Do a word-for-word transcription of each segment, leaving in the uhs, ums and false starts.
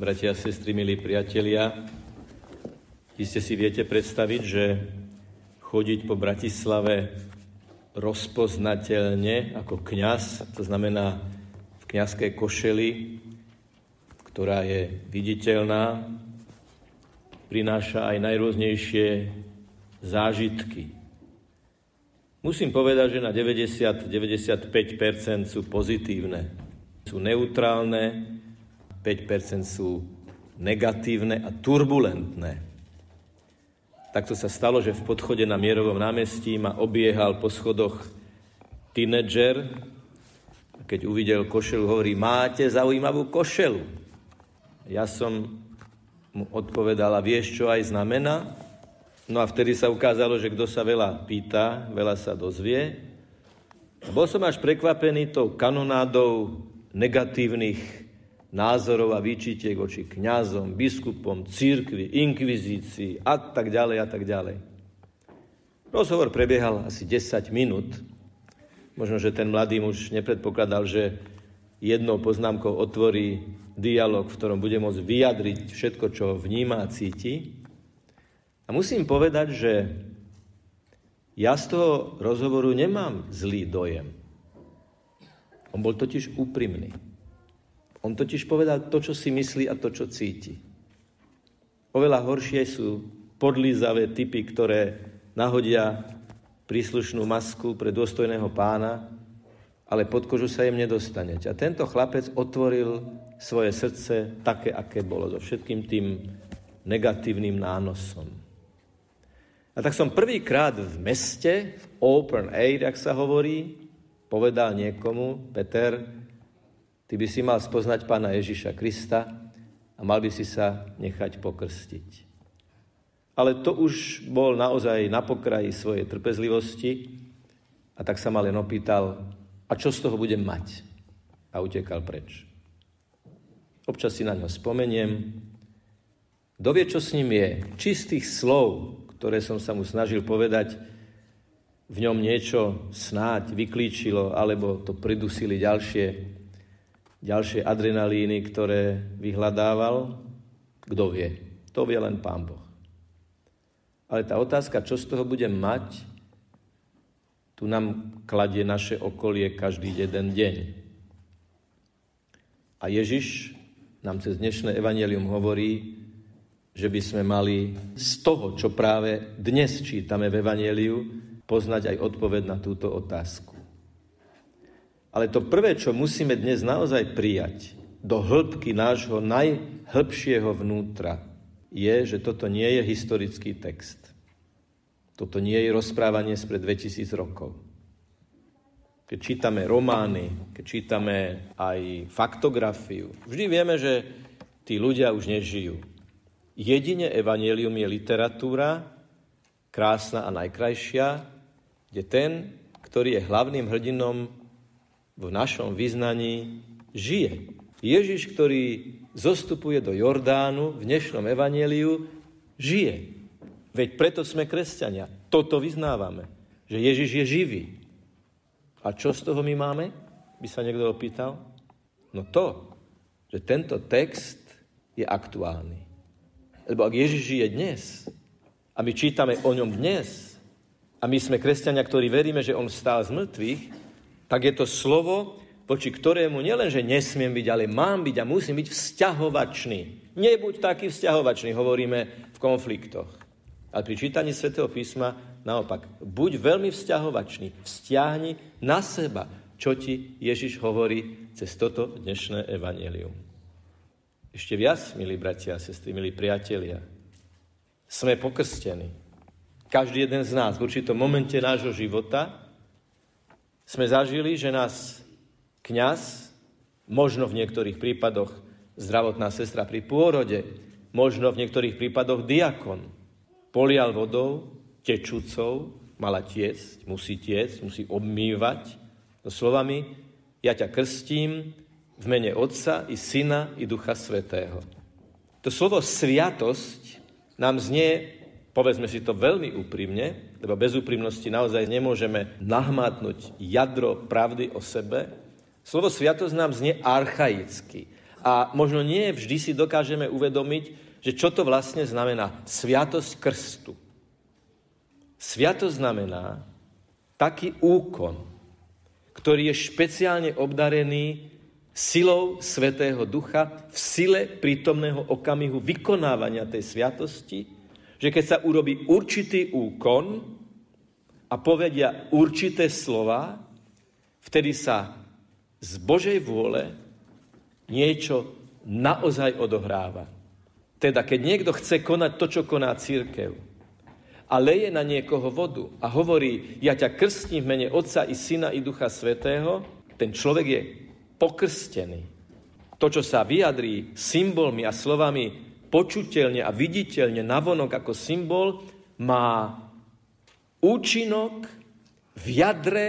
bratia a sestry, milí priatelia. Iste si viete predstaviť, že chodiť po Bratislave rozpoznateľne ako kňaz, to znamená v kňazskej košeli, ktorá je viditeľná, prináša aj najrôznejšie zážitky. Musím povedať, že na deväťdesiat až deväťdesiatpäť percent sú pozitívne, sú neutrálne, päť percent sú negatívne a turbulentné. Takto sa stalo, že v podchode na Mierovom námestí ma obiehal po schodoch tínedžer a keď uvidel košelu, hovorí: máte zaujímavú košelu. Ja som mu odpovedala: vieš, čo aj znamená? No a vtedy sa ukázalo, že kto sa veľa pýta, veľa sa dozvie. A bol som až prekvapený tou kanonádou negatívnych názorov a výčitiek voči kňazom, biskupom, cirkvi, inkvizícii a tak ďalej a tak ďalej. Rozhovor prebiehal asi desať minút. Možno, že ten mladý muž nepredpokladal, že jednou poznámkou otvorí dialog, v ktorom bude môcť vyjadriť všetko, čo vníma a cíti. A musím povedať, že ja z toho rozhovoru nemám zlý dojem. On bol totiž úprimný. On totiž povedal to, čo si myslí a to, čo cíti. Oveľa horšie sú podlízavé typy, ktoré nahodia príslušnú masku pre dôstojného pána, ale pod kožu sa im nedostane. A tento chlapec otvoril svoje srdce také, aké bolo, so všetkým tým negatívnym nánosom. A tak som prvýkrát v meste, v open air, jak sa hovorí, povedal niekomu: Peter, ty by si mal spoznať Pána Ježiša Krista a mal by si sa nechať pokrstiť. Ale to už bol naozaj na pokraji svojej trpezlivosti a tak sa ma len opýtal: a čo z toho budem mať? A utekal preč. Občas si na ňo spomeniem. Kto vie, čo s ním je? Čistých slov, ktoré som sa mu snažil povedať, v ňom niečo snáď vyklíčilo, alebo to pridusili ďalšie, ďalšie adrenalíny, ktoré vyhľadával. Kto vie? To vie len Pán Boh. Ale tá otázka, čo z toho budem mať, tu nám kladie naše okolie každý jeden deň. A Ježiš nám cez dnešné evanjelium hovorí, že by sme mali z toho, čo práve dnes čítame v evanjeliu, poznať aj odpoveď na túto otázku. Ale to prvé, čo musíme dnes naozaj prijať do hĺbky nášho najhlbšieho vnútra, je, že toto nie je historický text. Toto nie je rozprávanie spred dvetisíc rokov. Keď čítame romány, keď čítame aj faktografiu, vždy vieme, že tí ľudia už nežijú. Jedine evanjelium je literatúra, krásna a najkrajšia, kde ten, ktorý je hlavným hrdinom v našom vyznaní, žije. Ježiš, ktorý zostupuje do Jordánu v dnešnom evanjeliu, žije. Veď preto sme kresťania. Toto vyznávame, že Ježiš je živý. A čo z toho my máme? By sa niekto opýtal. No to, že tento text je aktuálny. Lebo ak Ježiš žije dnes a my čítame o ňom dnes a my sme kresťania, ktorí veríme, že on vstal z mŕtvych, tak je to slovo, voči ktorému nielen, že nesmiem byť, ale mám byť a musím byť vzťahovačný. Nebuď taký vzťahovačný, hovoríme v konfliktoch. Ale pri čítaní Svätého písma naopak, buď veľmi vzťahovačný, vzťahni na seba, čo ti Ježiš hovorí cez toto dnešné evanjelium. Ešte viac, milí bratia a sestry, milí priatelia, sme pokrstení. Každý jeden z nás v určitom momente nášho života sme zažili, že nás kňaz, možno v niektorých prípadoch zdravotná sestra pri pôrode, možno v niektorých prípadoch diakon, polial vodou, tečúcou, mala tiecť, musí tiecť, musí obmývať. So slovami: ja ťa krstím v mene Otca i Syna i Ducha Svätého. To slovo sviatosť nám znie, povedzme si to veľmi úprimne, lebo bez úprimnosti naozaj nemôžeme nahmátnuť jadro pravdy o sebe. Slovo sviatosť nám znie archaicky. a možno nie vždy si dokážeme uvedomiť, že čo to vlastne znamená sviatosť krstu. Sviatosť znamená taký úkon, ktorý je špeciálne obdarený silou Svätého Ducha v sile prítomného okamihu vykonávania tej sviatosti, že keď sa urobí určitý úkon a povedia určité slova, vtedy sa z Božej vôle niečo naozaj odohráva. Teda, keď niekto chce konať to, čo koná cirkev a leje na niekoho vodu a hovorí, ja ťa krstím v mene Otca i Syna i Ducha Svätého, ten človek je pokrstený. To, čo sa vyjadrí symbolmi a slovami počuteľne a viditeľne navonok ako symbol, má účinok v jadre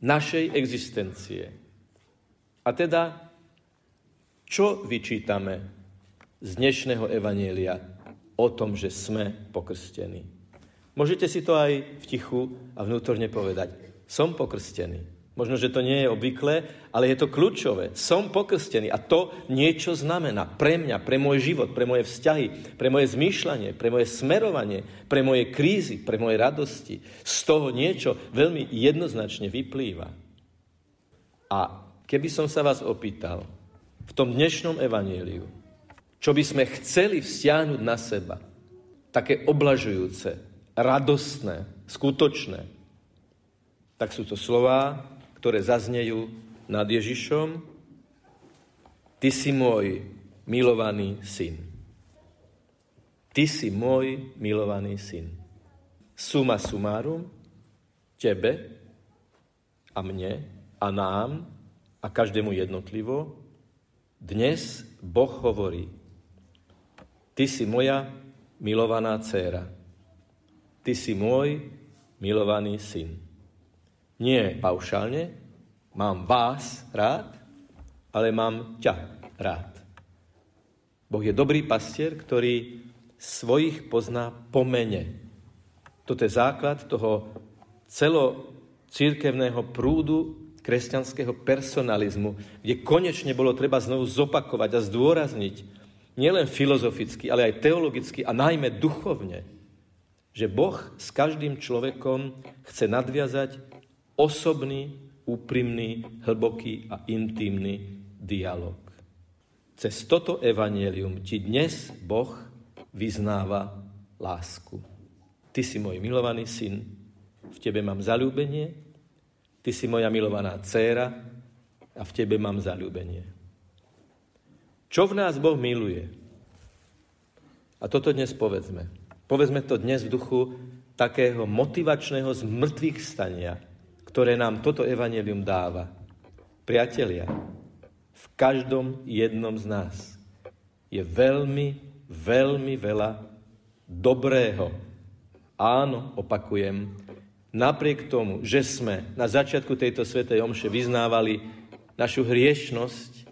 našej existencie. A teda, čo vyčítame z dnešného evanjelia o tom, že sme pokrstení? Môžete si to aj v tichu a vnútorne povedať. Som pokrstený. Možno, že to nie je obvyklé, ale je to kľúčové. Som pokrstený a to niečo znamená pre mňa, pre môj život, pre moje vzťahy, pre moje zmýšľanie, pre moje smerovanie, pre moje krízy, pre moje radosti. Z toho niečo veľmi jednoznačne vyplýva. A keby som sa vás opýtal v tom dnešnom evanjeliu, čo by sme chceli vzťahnuť na seba, také oblažujúce, radostné, skutočné, tak sú to slová, ktoré zaznejú nad Ježišom. Ty si môj milovaný syn. Ty si môj milovaný syn. Summa summarum, tebe a mne a nám a každému jednotlivo dnes Boh hovorí: Ty si moja milovaná dcéra. Ty si môj milovaný syn. Nie paušálne, mám vás rád, ale mám ťa rád. Boh je dobrý pastier, ktorý svojich pozná po mene. Toto je základ toho celocirkevného prúdu kresťanského personalizmu, kde konečne bolo treba znovu zopakovať a zdôrazniť, nielen filozoficky, ale aj teologicky a najmä duchovne, že Boh s každým človekom chce nadviazať osobný, úprimný, hlboký a intimný dialog. Cez toto evanjelium ti dnes Boh vyznáva lásku. Ty si môj milovaný syn, v tebe mám zaľúbenie, ty si moja milovaná dcéra a v tebe mám zaľúbenie. Čo v nás Boh miluje? A toto dnes povedzme. Povedzme to dnes v duchu takého motivačného zmrtvých stania, ktoré nám toto evanjelium dáva. Priatelia, v každom jednom z nás je veľmi, veľmi veľa dobrého. Áno, opakujem, napriek tomu, že sme na začiatku tejto svätej omše vyznávali našu hriešnosť,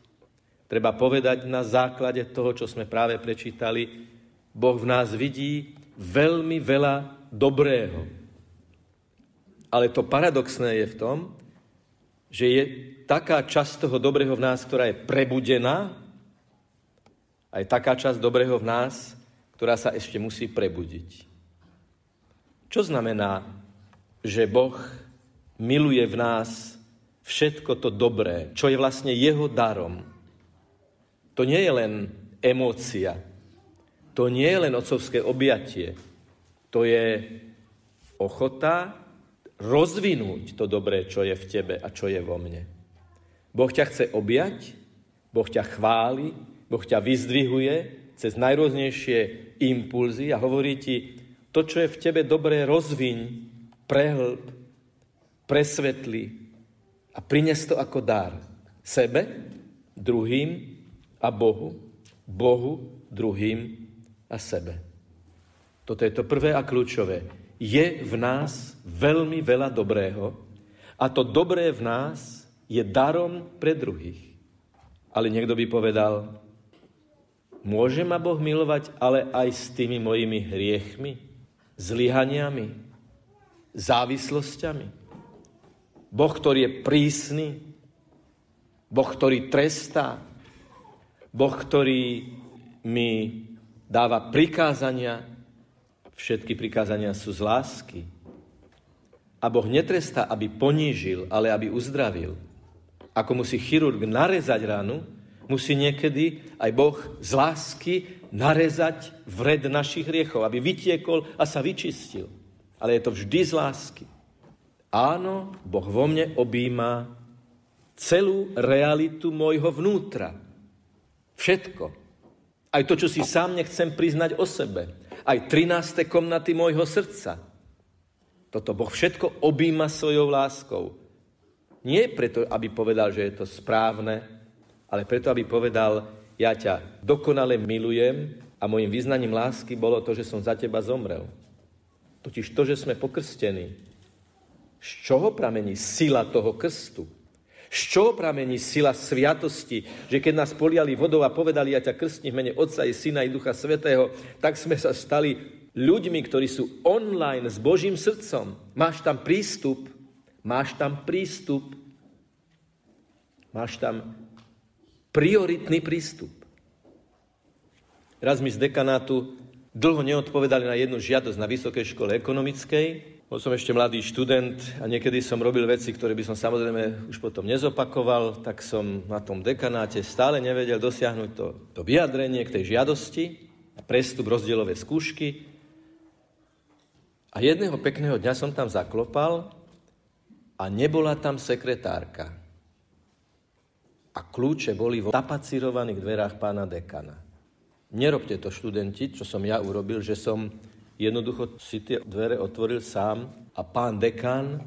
treba povedať na základe toho, čo sme práve prečítali, Boh v nás vidí veľmi veľa dobrého. Ale to paradoxné je v tom, že je taká časť toho dobrého v nás, ktorá je prebudená, a je taká časť dobrého v nás, ktorá sa ešte musí prebudiť. Čo znamená, že Boh miluje v nás všetko to dobré, čo je vlastne jeho darom? To nie je len emócia. To nie je len otcovské objatie. To je ochota rozvinúť to dobré, čo je v tebe a čo je vo mne. Boh ťa chce objať, Boh ťa chváli, Boh ťa vyzdvihuje cez najrôznejšie impulzy a hovorí ti, to, čo je v tebe dobré, rozviň, prehlb, presvetli a prines to ako dar sebe, druhým, a Bohu, Bohu, druhým a sebe. Toto je to prvé a kľúčové. Je v nás veľmi veľa dobrého a to dobré v nás je darom pre druhých. Ale niekto by povedal, môže ma Boh milovať, ale aj s tými mojimi hriechmi, zlyhaniami, závislosťami. Boh, ktorý je prísny, Boh, ktorý trestá, Boh, ktorý mi dáva prikázania, všetky prikázania sú z lásky. A Boh netrestá, aby ponížil, ale aby uzdravil. Ako musí chirurg narezať ranu, musí niekedy aj Boh z lásky narezať vred našich hriechov, aby vytiekol a sa vyčistil. Ale je to vždy z lásky. Áno, Boh vo mne objíma celú realitu môjho vnútra. Všetko. Aj to, čo si sám nechcem priznať o sebe. Aj trináste komnaty môjho srdca. Toto Boh všetko objíma svojou láskou. Nie preto, aby povedal, že je to správne, ale preto, aby povedal, ja ťa dokonale milujem a môjim vyznaním lásky bolo to, že som za teba zomrel. Totiž to, že sme pokrstení. Z čoho pramení sila toho krstu? Z čoho pramení sila sviatosti, že keď nás poliali vodou a povedali, ja ťa krstím v mene Otca i Syna i Ducha Svätého, tak sme sa stali ľuďmi, ktorí sú online s Božím srdcom. Máš tam prístup, máš tam prístup, máš tam prioritný prístup. Raz mi z dekanátu dlho neodpovedali na jednu žiadosť na Vysokej škole ekonomickej. Bol som ešte mladý študent a niekedy som robil veci, ktoré by som samozrejme už potom nezopakoval, tak som na tom dekanáte stále nevedel dosiahnuť to, to vyjadrenie k tej žiadosti a prestup rozdielovej skúšky. A jedného pekného dňa som tam zaklopal a nebola tam sekretárka. A kľúče boli v tapacírovaných dverách pána dekana. Nerobte to, študenti, čo som ja urobil, že som... Jednoducho si tie dvere otvoril sám a pán dekán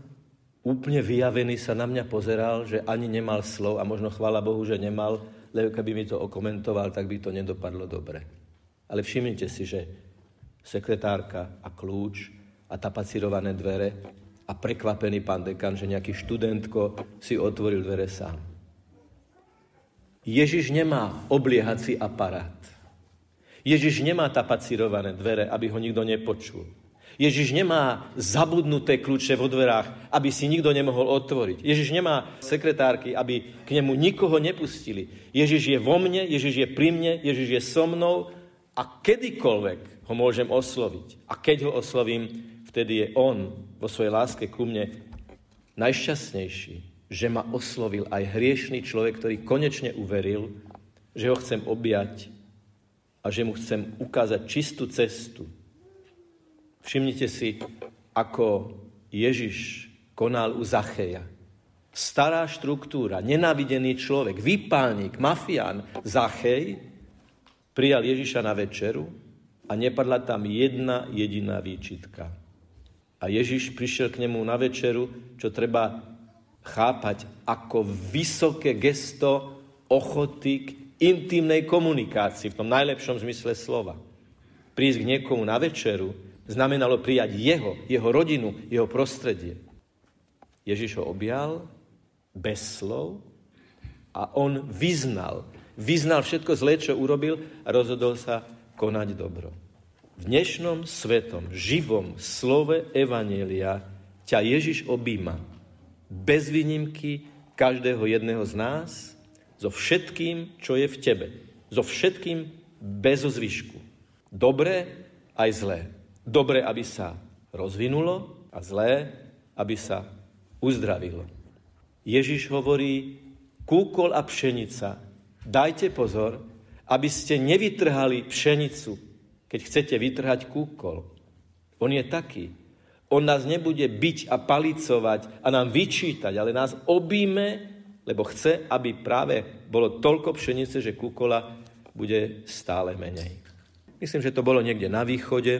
úplne vyjavený sa na mňa pozeral, že ani nemal slov a možno chvála Bohu, že nemal, lebo keby mi to okomentoval, tak by to nedopadlo dobre. Ale všimnite si, že sekretárka a kľúč a tapacírované dvere a prekvapený pán dekán, že nejaký študentko si otvoril dvere sám. Ježiš nemá obliehací aparát. Ježiš nemá tapacírované dvere, aby ho nikto nepočul. Ježiš nemá zabudnuté kľúče vo dverách, aby si nikto nemohol otvoriť. Ježiš nemá sekretárky, aby k nemu nikoho nepustili. Ježiš je vo mne, Ježiš je pri mne, Ježiš je so mnou a kedykoľvek ho môžem osloviť. A keď ho oslovím, vtedy je on vo svojej láske ku mne najšťastnejší, že ma oslovil aj hriešný človek, ktorý konečne uveril, že ho chcem objať a že mu chcem ukázať čistú cestu. Všimnite si, ako Ježiš konal u Zacheja. Stará štruktúra, nenávidený človek, vypálnik, mafián, Zachej, prijal Ježiša na večeru a nepadla tam jedna jediná výčitka. A Ježiš prišiel k nemu na večeru, čo treba chápať ako vysoké gesto ochoty k intímnej komunikácii, v tom najlepšom zmysle slova. Prísť k niekomu na večeru znamenalo prijať jeho, jeho rodinu, jeho prostredie. Ježiš ho objal bez slov a on vyznal. Vyznal všetko zlé, čo urobil a rozhodol sa konať dobro. V dnešnom svetom, živom slove Evanjelia ťa Ježiš objíma. Bez výnimky každého jedného z nás, so všetkým, čo je v tebe. So všetkým bez zvyšku. Dobré aj zlé. Dobré, aby sa rozvinulo a zlé, aby sa uzdravilo. Ježiš hovorí, kúkol a pšenica. Dajte pozor, aby ste nevytrhali pšenicu, keď chcete vytrhať kúkol. On je taký. On nás nebude biť a palicovať a nám vyčítať, ale nás objíme, lebo chce, aby práve bolo toľko pšenice, že kúkola bude stále menej. Myslím, že to bolo niekde na východe.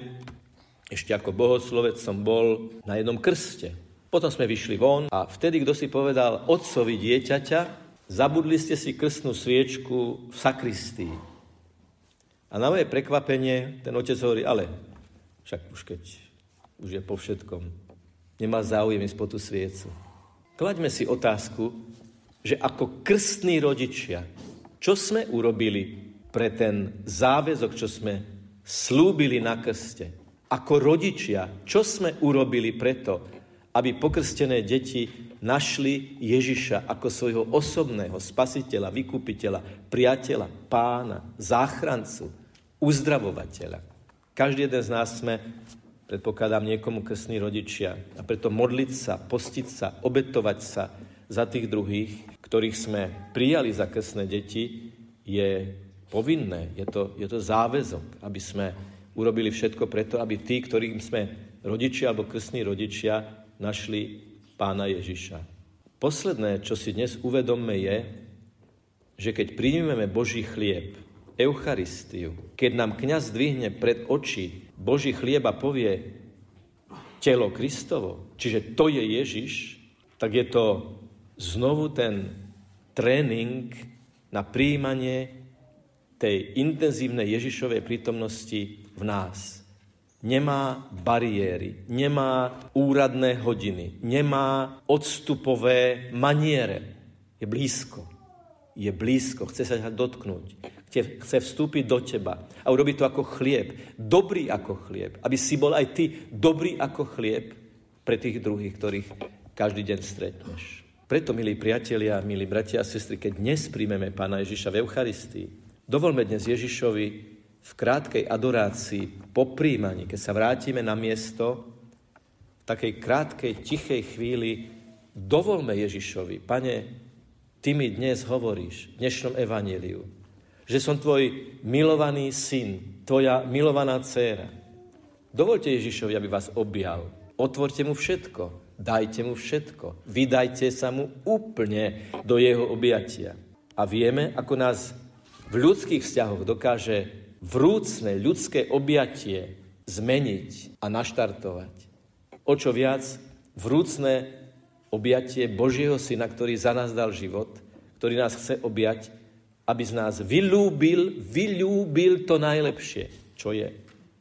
Ešte ako bohoslovec som bol na jednom krste. Potom sme vyšli von a vtedy, kto si povedal otcovi dieťaťa, zabudli ste si krstnú sviečku v sakristii. A na moje prekvapenie ten otec hovorí, ale však už keď už je po všetkom, nemá záujem ísť po tú sviecu. Klaďme si otázku, že ako krstní rodičia, čo sme urobili pre ten záväzok, čo sme slúbili na krste? Ako rodičia, čo sme urobili preto, aby pokrstené deti našli Ježiša ako svojho osobného spasiteľa, vykupiteľa, priateľa, pána, záchrancu, uzdravovateľa. Každý jeden z nás sme, predpokladám, niekomu krstní rodičia. A preto modliť sa, postiť sa, obetovať sa za tých druhých, ktorých sme prijali za krstné deti, je povinné, je to, je to záväzok, aby sme urobili všetko preto, aby tí, ktorým sme rodičia alebo krstní rodičia, našli Pána Ježiša. Posledné, čo si dnes uvedomme, je, že keď príjmeme Boží chlieb, Eucharistiu, keď nám kňaz zdvihne pred oči Boží chlieb a povie telo Kristovo, čiže to je Ježiš, tak je to znovu ten tréning na príjmanie tej intenzívnej Ježišovej prítomnosti v nás. Nemá bariéry, nemá úradné hodiny, nemá odstupové maniere. Je blízko, je blízko, chce sa dotknúť, chce vstúpiť do teba a urobiť to ako chlieb, dobrý ako chlieb, aby si bol aj ty dobrý ako chlieb pre tých druhých, ktorých každý deň stretneš. Preto, milí priatelia, milí bratia a sestry, keď dnes príjmeme Pána Ježiša v Eucharistii, dovolme dnes Ježišovi v krátkej adorácii po príjmaní, keď sa vrátime na miesto, v takej krátkej, tichej chvíli, dovolme Ježišovi, Pane, Ty mi dnes hovoríš v dnešnom evanjeliu, že som Tvoj milovaný syn, Tvoja milovaná dcéra. Dovolte Ježišovi, aby vás objal. Otvorte mu všetko, dajte mu všetko, vydajte sa mu úplne do jeho objatia. A vieme, ako nás v ľudských vzťahoch dokáže vrúcne ľudské objatie zmeniť a naštartovať. O čo viac vrúcne objatie Božieho Syna, ktorý za nás dal život, ktorý nás chce objať, aby z nás vylúbil, vylúbil to najlepšie, čo je.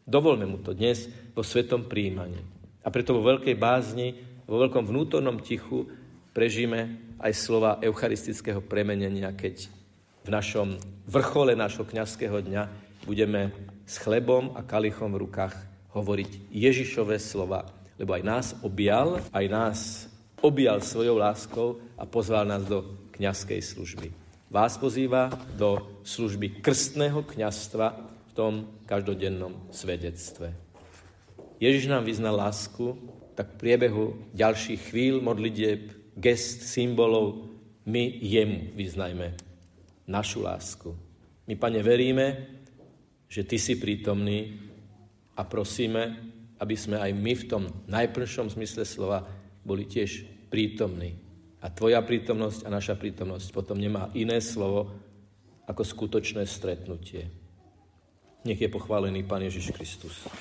Dovolme mu to dnes vo svetom príjmaní. A preto vo veľkej bázni, vo veľkom vnútornom tichu prežíme aj slova eucharistického premenenia, keď v našom vrchole nášho kňazského dňa budeme s chlebom a kalichom v rukách hovoriť Ježišové slova, lebo aj nás objal, aj nás objal svojou láskou a pozval nás do kňazskej služby. Vás pozýva do služby krstného kňazstva v tom každodennom svedectve. Ježiš nám vyznal lásku, tak v priebehu ďalších chvíľ, modlitieb, gest, symbolov, my jemu vyznajme našu lásku. My, Pane, veríme, že Ty si prítomný a prosíme, aby sme aj my v tom najprvšom zmysle slova boli tiež prítomní. A Tvoja prítomnosť a naša prítomnosť potom nemá iné slovo ako skutočné stretnutie. Nech je pochválený Pán Ježiš Kristus.